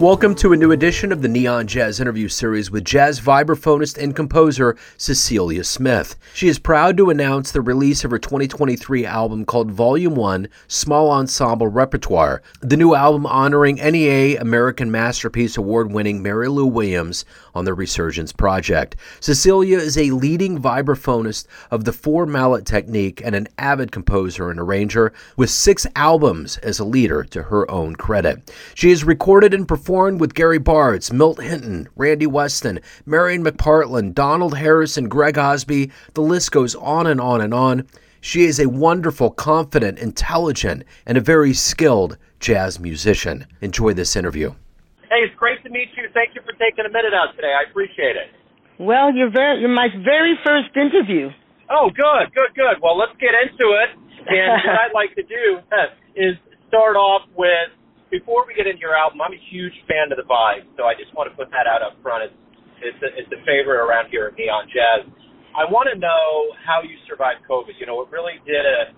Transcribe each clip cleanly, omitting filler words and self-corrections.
Welcome to a new edition of the Neon Jazz interview series with jazz vibraphonist and composer Cecilia Smith. She is proud to announce the release of her 2023 album called Volume 1 Small Ensemble Repertoire, the new album honoring NEA American Masterpiece Award-winning Mary Lou Williams on the Resurgence Project. Cecilia is a leading vibraphonist of the four-mallet technique and an avid composer and arranger with 6 albums as a leader to her own credit. She has recorded and performed with Gary Bartz, Milt Hinton, Randy Weston, Marion McPartland, Donald Harrison, Greg Osby. The list goes on and on and on. She is a wonderful, confident, intelligent, and a very skilled jazz musician. Enjoy this interview. Hey, it's great to meet you. Thank you for taking a minute out today. I appreciate it. Well, you're my very first interview. Oh, good. Well, let's get into it. And what I'd like to do is start off with, before we get into your album, I'm a huge fan of the vibe, so I just want to put that out up front. It's a favorite around here at Neon Jazz. I want to know how you survived COVID. You know, it really did a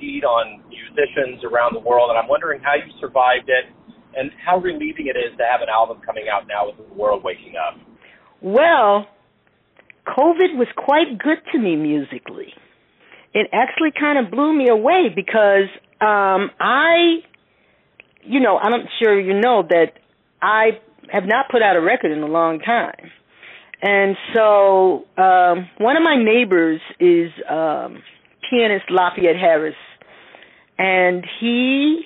deed on musicians around the world, and I'm wondering how you survived it and how relieving it is to have an album coming out now with the world waking up. Well, COVID was quite good to me musically. It actually kind of blew me away because you know, I'm sure you know that I have not put out a record in a long time. And so one of my neighbors is pianist Lafayette Harris, and he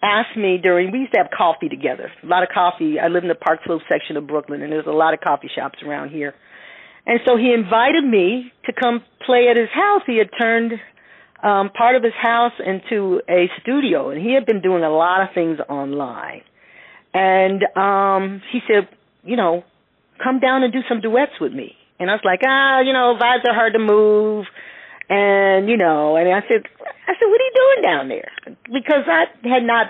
asked me we used to have coffee together, a lot of coffee. I live in the Park Slope section of Brooklyn, and there's a lot of coffee shops around here. And so he invited me to come play at his house. He had turned part of his house into a studio, and he had been doing a lot of things online. And he said, you know, come down and do some duets with me. And I was like, you know, vibes are hard to move. And, you know, and I said, what are you doing down there? Because I had not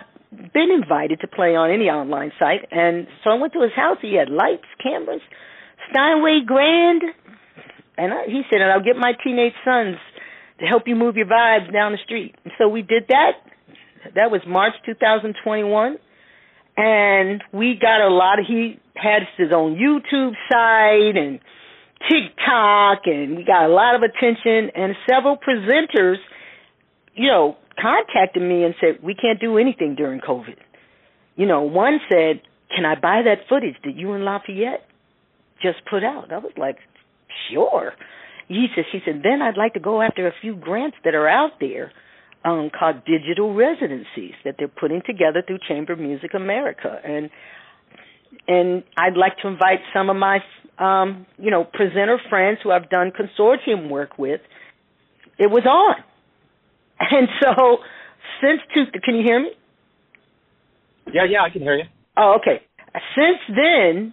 been invited to play on any online site. And so I went to his house. He had lights, cameras, Steinway grand. And he said, and I'll get my teenage sons to help you move your vibes down the street. So we did that. That was March 2021. And we got a lot of, he had his own YouTube site and TikTok, and we got a lot of attention. And several presenters, you know, contacted me and said, we can't do anything during COVID. You know, one said, can I buy that footage that you and Lafayette just put out? I was like, sure. She said, then I'd like to go after a few grants that are out there called digital residencies that they're putting together through Chamber Music America. And I'd like to invite some of my, you know, presenter friends who I've done consortium work with. It was on. And so can you hear me? Yeah, I can hear you. Oh, okay. Since then,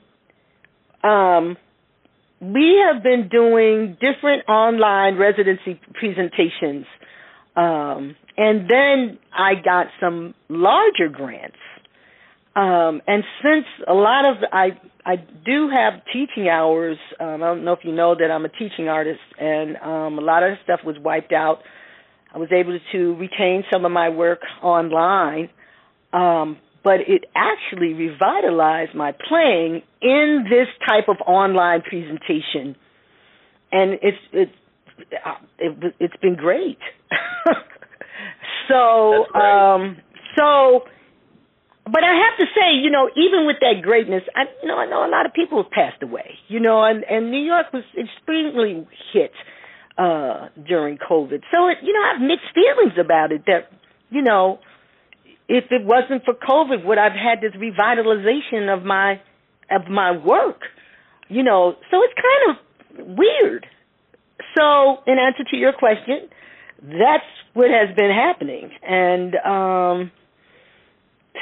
we have been doing different online residency presentations, and then I got some larger grants. And since a lot of I do have teaching hours, I don't know if you know that I'm a teaching artist, and a lot of stuff was wiped out. I was able to retain some of my work online, but it actually revitalized my playing in this type of online presentation, and it's been great. So, that's great. But I have to say, you know, even with that greatness, I know a lot of people have passed away, you know, and New York was extremely hit during COVID. So, I have mixed feelings about it. That, you know, if it wasn't for COVID, would I've had this revitalization of my work, you know? So it's kind of weird. So in answer to your question, that's what has been happening, and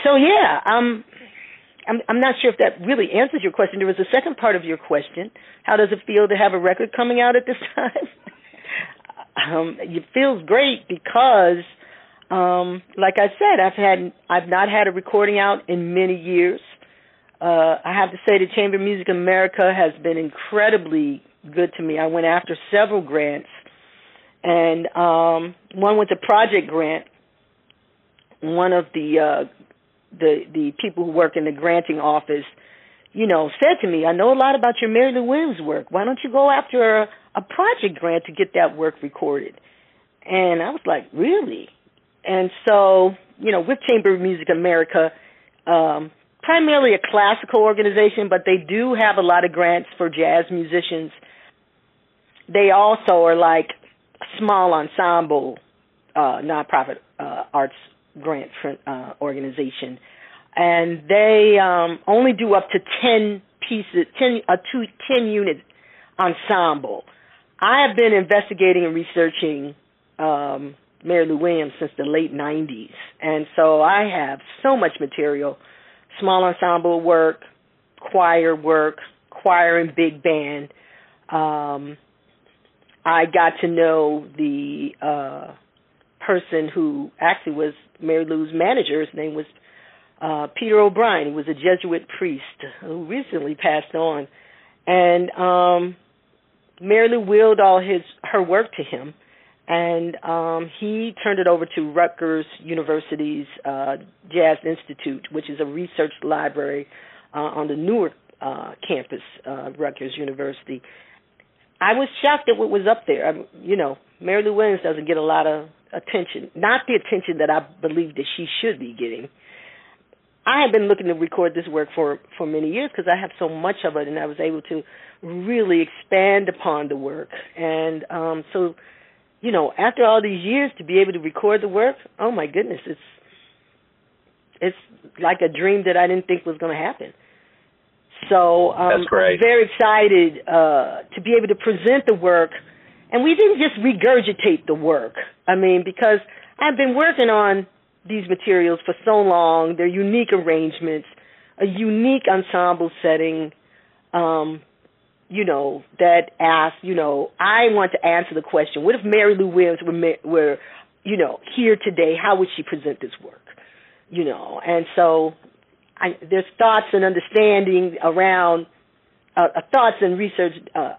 so yeah, I'm not sure if that really answers your question. There was a second part of your question. How does it feel to have a record coming out at this time? It feels great because, like I said, I've not had a recording out in many years. I have to say the Chamber Music America has been incredibly good to me. I went after several grants, and one was a project grant. One of the the people who work in the granting office, you know, said to me, I know a lot about your Mary Lou Williams work. Why don't you go after a project grant to get that work recorded? And I was like, really? And so, you know, with Chamber Music America, primarily a classical organization, but they do have a lot of grants for jazz musicians. They also are like small ensemble nonprofit arts grant organization. And they only do up to 10 pieces, 10-unit ensemble. I have been investigating and researching Mary Lou Williams since the late 90s. And so I have so much material, small ensemble work, choir and big band. I got to know the person who actually was Mary Lou's manager. His name was Peter O'Brien. He was a Jesuit priest who recently passed on. And Mary Lou willed all her work to him. And he turned it over to Rutgers University's Jazz Institute, which is a research library on the Newark campus, Rutgers University. I was shocked at what was up there. You know, Mary Lou Williams doesn't get a lot of attention, not the attention that I believe that she should be getting. I have been looking to record this work for many years because I have so much of it, and I was able to really expand upon the work. And so... you know, after all these years, to be able to record the work, oh my goodness, it's like a dream that I didn't think was going to happen. So that's great. I'm very excited to be able to present the work, and we didn't just regurgitate the work. I mean, because I've been working on these materials for so long, they're unique arrangements, a unique ensemble setting. You know, that asked, you know, I want to answer the question, what if Mary Lou Williams were, you know, here today, how would she present this work? You know, and so there's thoughts and understanding around, thoughts and research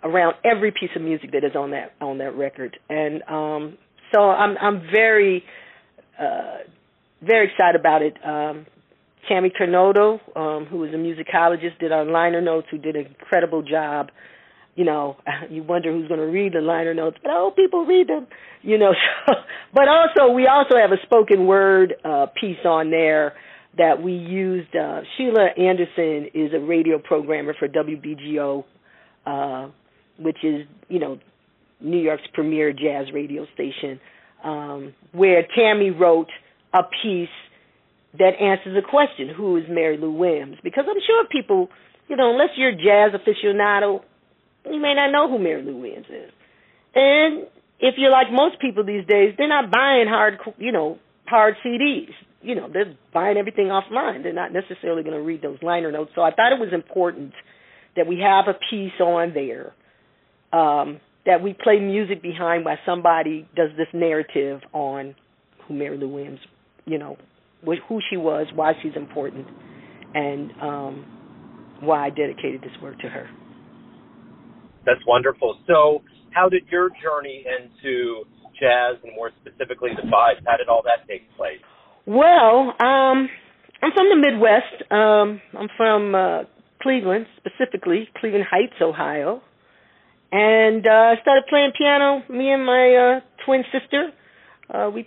around every piece of music that is on that record. And so I'm very, very excited about it. Tammy Cernodo, who is a musicologist, did our liner notes, who did an incredible job. You know, you wonder who's going to read the liner notes, but I hope people read them. You know, so, but also we also have a spoken word piece on there that we used. Sheila Anderson is a radio programmer for WBGO, which is, you know, New York's premier jazz radio station, where Tammy wrote a piece that answers the question, who is Mary Lou Williams? Because I'm sure people, you know, unless you're a jazz aficionado, you may not know who Mary Lou Williams is. And if you're like most people these days, they're not buying hard CDs. You know, they're buying everything offline. They're not necessarily going to read those liner notes. So I thought it was important that we have a piece on there, that we play music behind while somebody does this narrative on who Mary Lou Williams, you know, who she was, why she's important, and why I dedicated this work to her. That's wonderful. So how did your journey into jazz, and more specifically the vibes, how did all that take place? Well, I'm from the Midwest. I'm from Cleveland, specifically Cleveland Heights, Ohio. And I started playing piano, me and my twin sister. We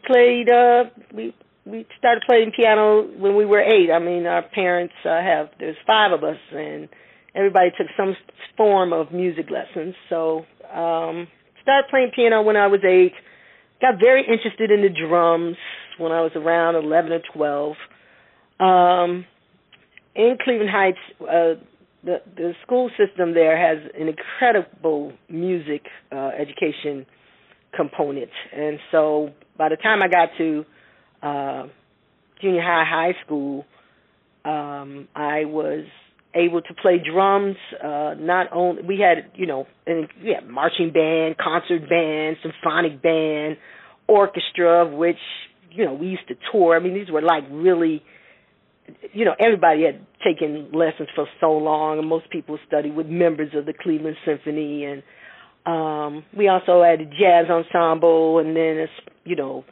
started playing piano when we were 8. I mean, our parents there's 5 of us, and everybody took some form of music lessons. So started playing piano when I was 8, got very interested in the drums when I was around 11 or 12. In Cleveland Heights, the school system there has an incredible music education component. And so by the time I got to junior high school, I was able to play drums. Not only we had, you know, we had marching band, concert band, symphonic band, orchestra, which, you know, we used to tour. I mean, these were like really, you know, everybody had taken lessons for so long, and most people studied with members of the Cleveland Symphony. And we also had a jazz ensemble, and then, you know,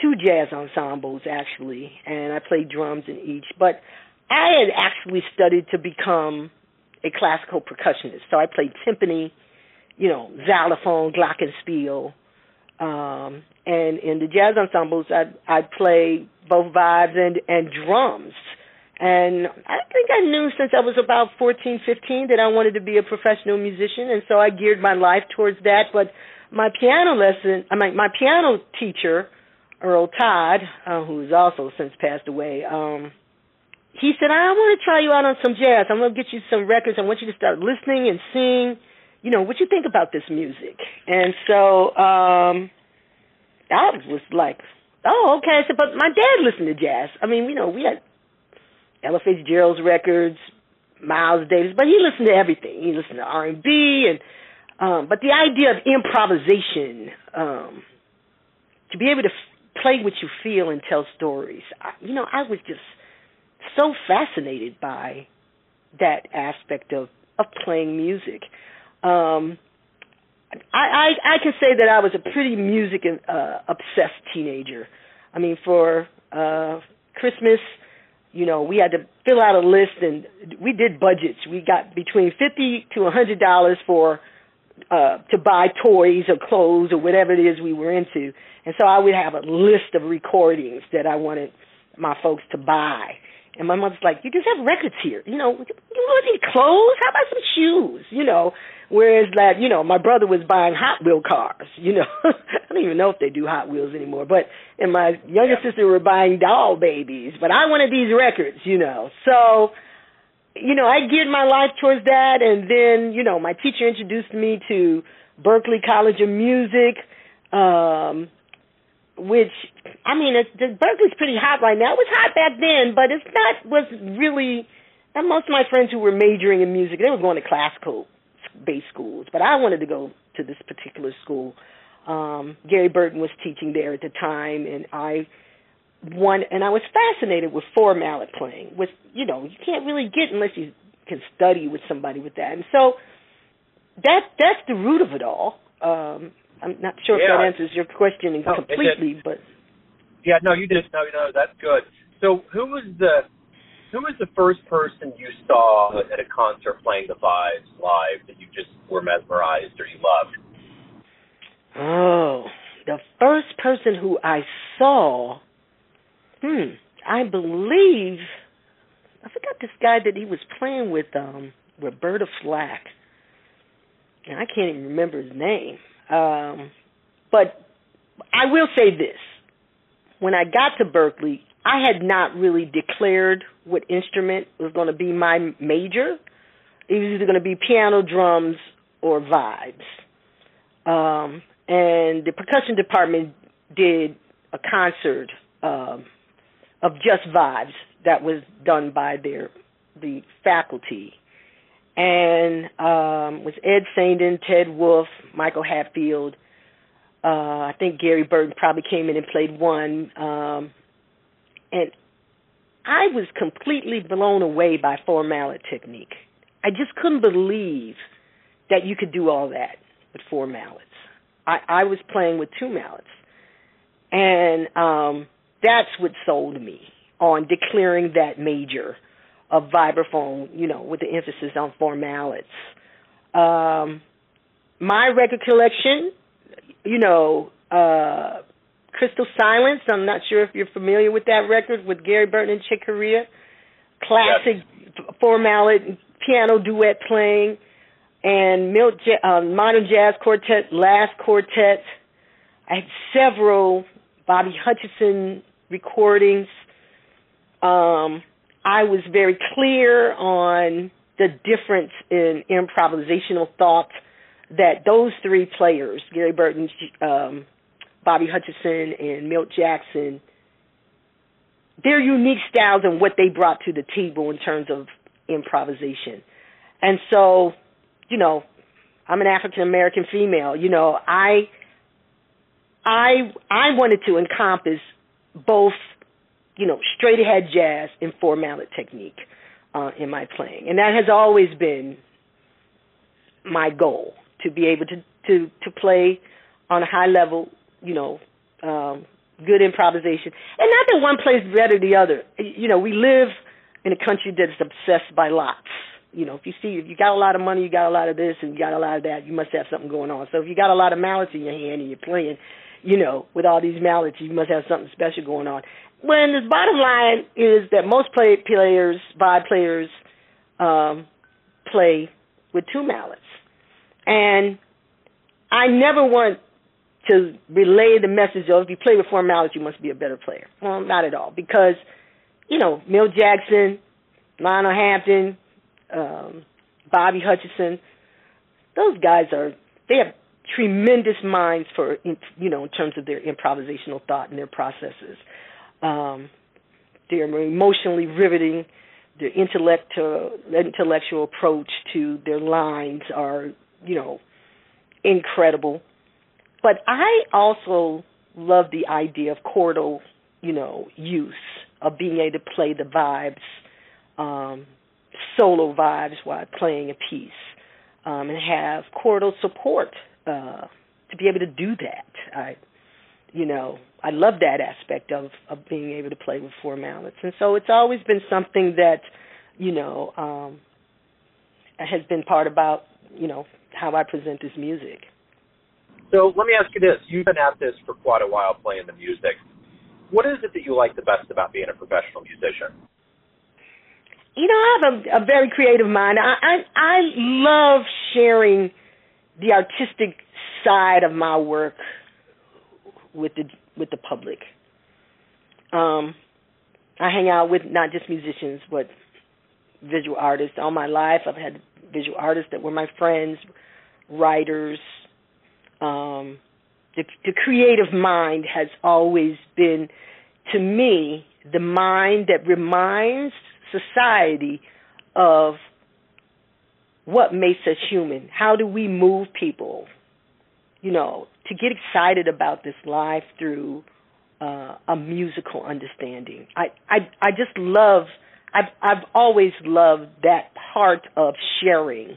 two jazz ensembles, actually, and I played drums in each. But I had actually studied to become a classical percussionist. So I played timpani, you know, xylophone, glockenspiel. And in the jazz ensembles, I played both vibes and drums. And I think I knew since I was about 14, 15 that I wanted to be a professional musician, and so I geared my life towards that. But my piano lesson, my piano teacher, Earl Todd, who's also since passed away, he said, I want to try you out on some jazz. I'm going to get you some records. I want you to start listening and seeing, you know, what you think about this music. And so I was like, oh, okay. I said, but my dad listened to jazz. I mean, you know, we had Ella Fitzgerald's records, Miles Davis, but he listened to everything. He listened to R&B, and but the idea of improvisation, to be able to play what you feel and tell stories, you know, I was just so fascinated by that aspect of playing music. I can say that I was a pretty music obsessed teenager. I mean, for Christmas, you know, we had to fill out a list, and we did budgets. We got between $50 to $100 for to buy toys or clothes or whatever it is we were into. And so I would have a list of recordings that I wanted my folks to buy. And my mother's like, you just have records here. You know, you want to see clothes? How about some shoes? You know, whereas that, you know, my brother was buying Hot Wheel cars. You know, I don't even know if they do Hot Wheels anymore. But and my younger sister were buying doll babies. But I wanted these records, you know. So, you know, I geared my life towards that. And then, you know, my teacher introduced me to Berklee College of Music, which, I mean, Berklee's pretty hot right now. It was hot back then, but it's not, was really, and most of my friends who were majoring in music, they were going to classical-based schools, but I wanted to go to this particular school. Gary Burton was teaching there at the time, and I was fascinated with four mallet playing, which, you know, you can't really get unless you can study with somebody with that. And so that's the root of it all. I'm not sure if that answers your question completely, but yeah, no, you did. No, that's good. So, who was the first person you saw at a concert playing the vibes live that you just were mesmerized or you loved? Oh, the first person who I saw, I believe I forgot this guy that he was playing with, Roberta Flack, and I can't even remember his name. But I will say this. When I got to Berklee, I had not really declared what instrument was going to be my major. It was either going to be piano, drums, or vibes. And the percussion department did a concert of just vibes that was done by the faculty. And was Ed Sandin, Ted Wolf, Michael Hatfield. I think Gary Burton probably came in and played one. And I was completely blown away by four mallet technique. I just couldn't believe that you could do all that with four mallets. I was playing with two mallets. And that's what sold me on declaring that major of vibraphone, you know, with the emphasis on four mallets. My record collection, you know, Crystal Silence, I'm not sure if you're familiar with that record, with Gary Burton and Chick Corea. Classic four mallet piano duet playing, and Modern Jazz Quartet, Last Quartet. I had several Bobby Hutcherson recordings. I was very clear on the difference in improvisational thought that those three players, Gary Burton, Bobby Hutcherson, and Milt Jackson, their unique styles and what they brought to the table in terms of improvisation. And so, you know, I'm an African-American female. You know, I wanted to encompass both, you know, straight-ahead jazz and four-mallet technique in my playing. And that has always been my goal, to be able to play on a high level, you know, good improvisation. And not that one plays better than the other. You know, we live in a country that's obsessed by lots. You know, if you got a lot of money, you got a lot of this, and you got a lot of that, you must have something going on. So if you got a lot of mallets in your hand and you're playing, you know, with all these mallets, you must have something special going on. When the bottom line is that most players, vibe players, play with two mallets. And I never want to relay the message of, if you play with four mallets, you must be a better player. Well, not at all, because, you know, Milt Jackson, Lionel Hampton, Bobby Hutcherson, those guys they have tremendous minds for, you know, in terms of their improvisational thought and their processes. They're emotionally riveting. Their intellectual approach to their lines are, you know, incredible. But I also love the idea of chordal, you know, use of being able to play the vibes, solo vibes while playing a piece, and have chordal support to be able to do that. I love that aspect of being able to play with four mallets. And so it's always been something that, you know, has been part about, you know, how I present this music. So let me ask you this. You've been at this for quite a while playing the music. What is it that you like the best about being a professional musician? You know, I have a very creative mind. I love sharing the artistic side of my work with the public. I hang out with not just musicians, but visual artists. All my life I've had visual artists that were my friends, writers. The creative mind has always been, to me, the mind that reminds society of what makes us human. How do we move people, you know, to get excited about this life through a musical understanding. I just love, I've always loved that part of sharing,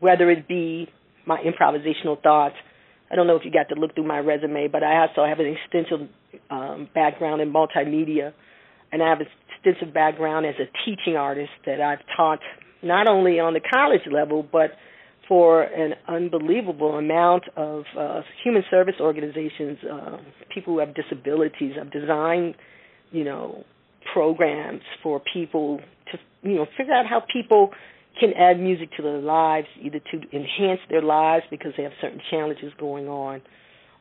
whether it be my improvisational thoughts. I don't know if you got to look through my resume, but I also have an extensive background in multimedia, and I have an extensive background as a teaching artist that I've taught not only on the college level, but for an unbelievable amount of human service organizations, people who have disabilities. I've designed, you know, programs for people to, you know, figure out how people can add music to their lives, either to enhance their lives because they have certain challenges going on,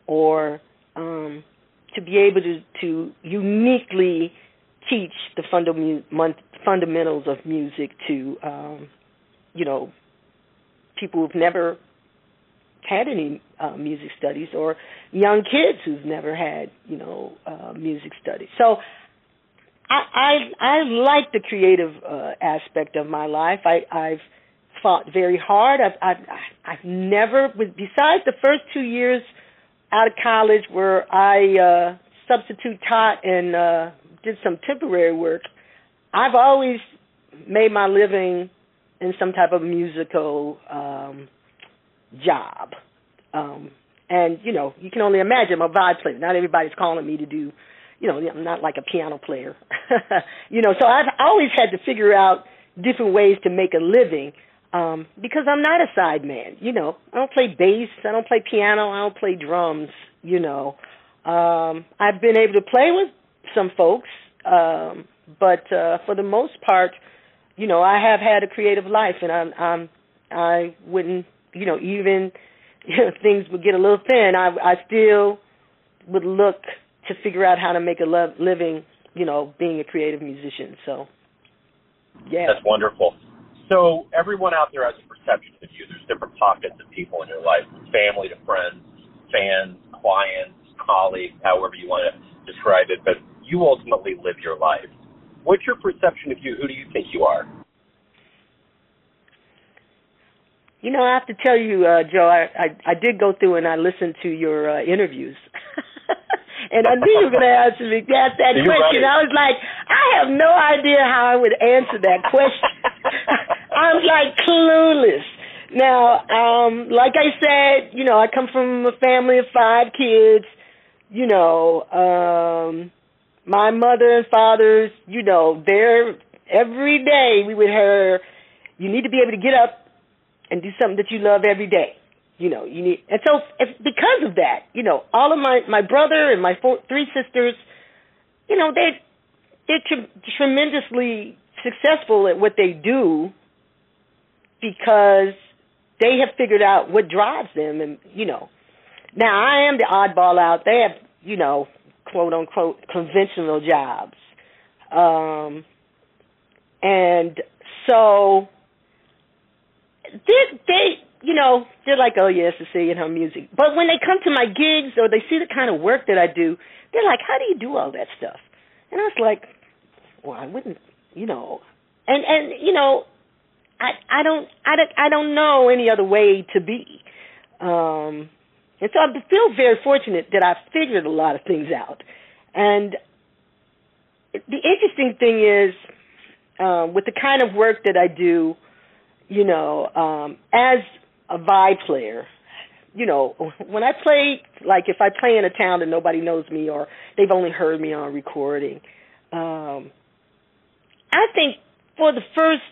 or to be able to uniquely teach the fundamentals of music to, you know, people who've never had any music studies, or young kids who've never had, you know, music studies. So I like the creative aspect of my life. I've fought very hard. I've never, besides the first 2 years out of college where I substitute taught and did some temporary work, I've always made my living in some type of musical job. And, you know, you can only imagine I'm a vibe player. Not everybody's calling me to do, you know, I'm not like a piano player. You know, so I've always had to figure out different ways to make a living because I'm not a side man. You know, I don't play bass. I don't play piano. I don't play drums, you know. I've been able to play with some folks, but for the most part, you know, I have had a creative life, and I wouldn't, you know, even if things would get a little thin, I still would look to figure out how to make a living, you know, being a creative musician. So, yeah. That's wonderful. So everyone out there has a perception of you. There's different pockets of people in your life, from family to friends, fans, clients, colleagues, however you want to describe it, but you ultimately live your life. What's your perception of you? Who do you think you are? You know, I have to tell you, Joe, I did go through and I listened to your interviews. And I knew you were going to ask me that question. Right. I was like, I have no idea how I would answer that question. I'm like clueless. Now, like I said, you know, I come from a family of 5 kids. you know, my mother and father's, you know, their every day we would hear, you need to be able to get up and do something that you love every day. You know, you need, and so if, because of that, you know, all of my brother and my three sisters, you know, they're tremendously successful at what they do because they have figured out what drives them. And, you know, now I am the oddball out. They have, you know, quote unquote, conventional jobs. And so they you know, they're like, oh, yeah, Cecilia and her music. But when they come to my gigs or they see the kind of work that I do, they're like, how do you do all that stuff? And I was like, well, I wouldn't, you know. And you know, I don't know any other way to be. And so I feel very fortunate that I figured a lot of things out. And the interesting thing is with the kind of work that I do, you know, as a vibe player, you know, when I play, like if I play in a town and nobody knows me or they've only heard me on recording, I think for the first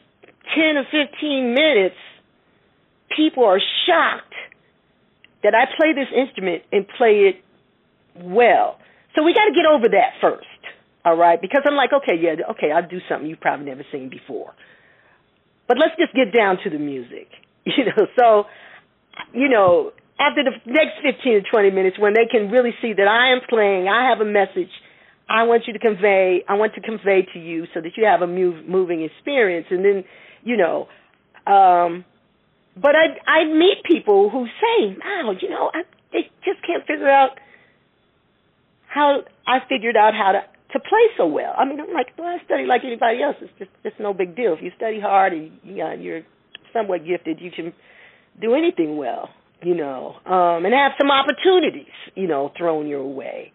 10 or 15 minutes, people are shocked that I play this instrument and play it well. So we got to get over that first, all right? Because I'm like, okay, yeah, okay, I'll do something you've probably never seen before. But let's just get down to the music, you know? So, you know, after the next 15 to 20 minutes when they can really see that I am playing, I have a message I want you to convey, I want to convey to you so that you have a moving experience. And then, you know, but I meet people who say, wow, you know, they just can't figure out how I figured out how to play so well. I mean, I'm like, well, I study like anybody else. It's just no big deal. If you study hard and you know, you're somewhat gifted, you can do anything well, you know, and have some opportunities, you know, thrown your way.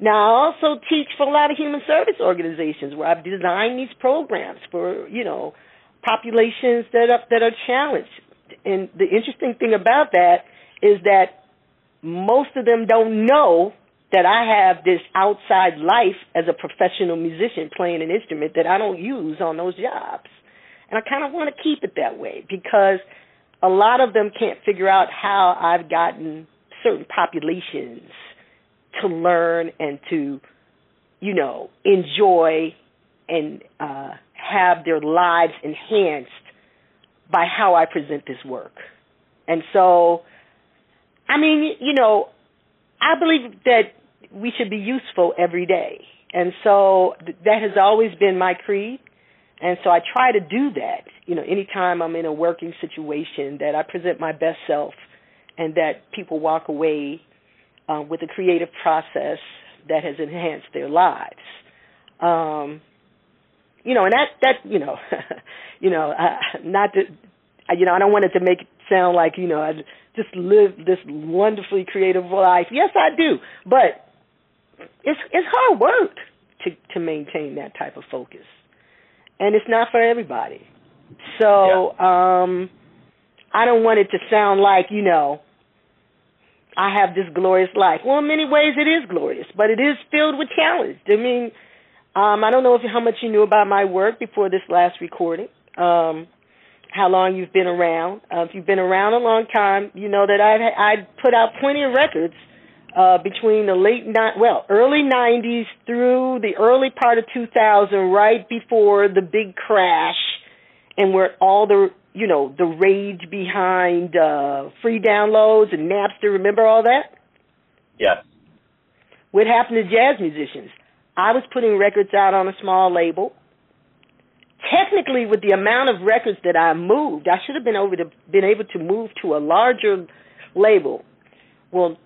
Now, I also teach for a lot of human service organizations where I've designed these programs for, you know, populations that are challenged. And the interesting thing about that is that most of them don't know that I have this outside life as a professional musician playing an instrument that I don't use on those jobs. And I kind of want to keep it that way because a lot of them can't figure out how I've gotten certain populations to learn and to, you know, enjoy and have their lives enhanced by how I present this work. And so, I mean, you know, I believe that we should be useful every day. And so that has always been my creed. And so I try to do that, you know, anytime I'm in a working situation that I present my best self and that people walk away with a creative process that has enhanced their lives. You know, and that you know, you know, not that, you know, I don't want it to make it sound like, you know, I just live this wonderfully creative life. Yes, I do, but it's hard work to maintain that type of focus, and it's not for everybody. So yeah. I don't want it to sound like, you know, I have this glorious life. Well, in many ways it is glorious, but it is filled with challenge. I mean, I don't know how much you knew about my work before this last recording, how long you've been around. If you've been around a long time, you know that I've put out plenty of records between the early 90s through the early part of 2000, right before the big crash and where all the, you know, the rage behind free downloads and Napster. Remember all that? Yes. What happened to jazz musicians? I was putting records out on a small label. Technically, with the amount of records that I moved, I should have been able to move to a larger label. Well,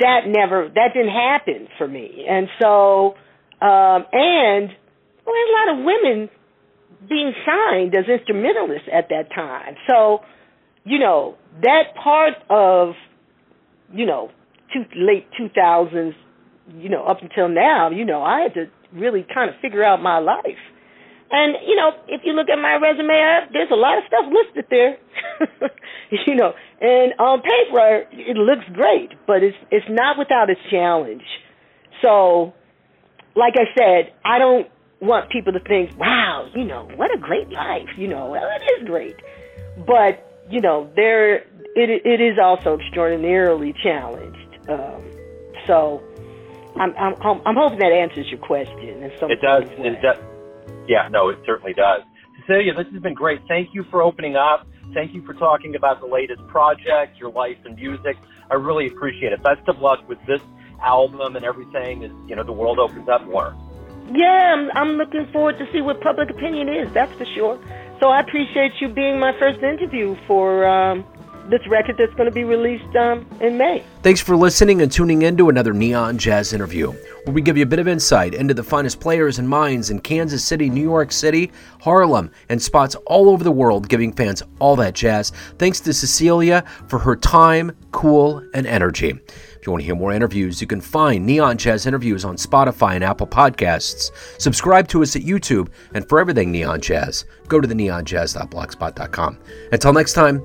that didn't happen for me. And so, and well, a lot of women being signed as instrumentalists at that time. So, you know, that part of, you know, late 2000s, you know, up until now, you know, I had to really kind of figure out my life. And, you know, if you look at my resume, there's a lot of stuff listed there, you know. And on paper, it looks great, but it's not without its challenge. So, like I said, I don't want people to think, wow, you know, what a great life, you know. Well, it is great. But, you know, it is also extraordinarily challenged. So I'm hoping that answers your question. It does. It does. Yeah, no, it certainly does. Cecilia, this has been great. Thank you for opening up. Thank you for talking about the latest project, your life and music. I really appreciate it. Best of luck with this album and everything as, you know, the world opens up more. Yeah, I'm looking forward to see what public opinion is, that's for sure. So I appreciate you being my first interview for this record that's going to be released in May. Thanks for listening and tuning in to another Neon Jazz interview, where we give you a bit of insight into the finest players and minds in Kansas City, New York City, Harlem, and spots all over the world, giving fans all that jazz. Thanks to Cecilia for her time, cool, and energy. If you want to hear more interviews, you can find Neon Jazz interviews on Spotify and Apple Podcasts. Subscribe to us at YouTube, and for everything Neon Jazz, go to the neonjazz.blogspot.com. Until next time,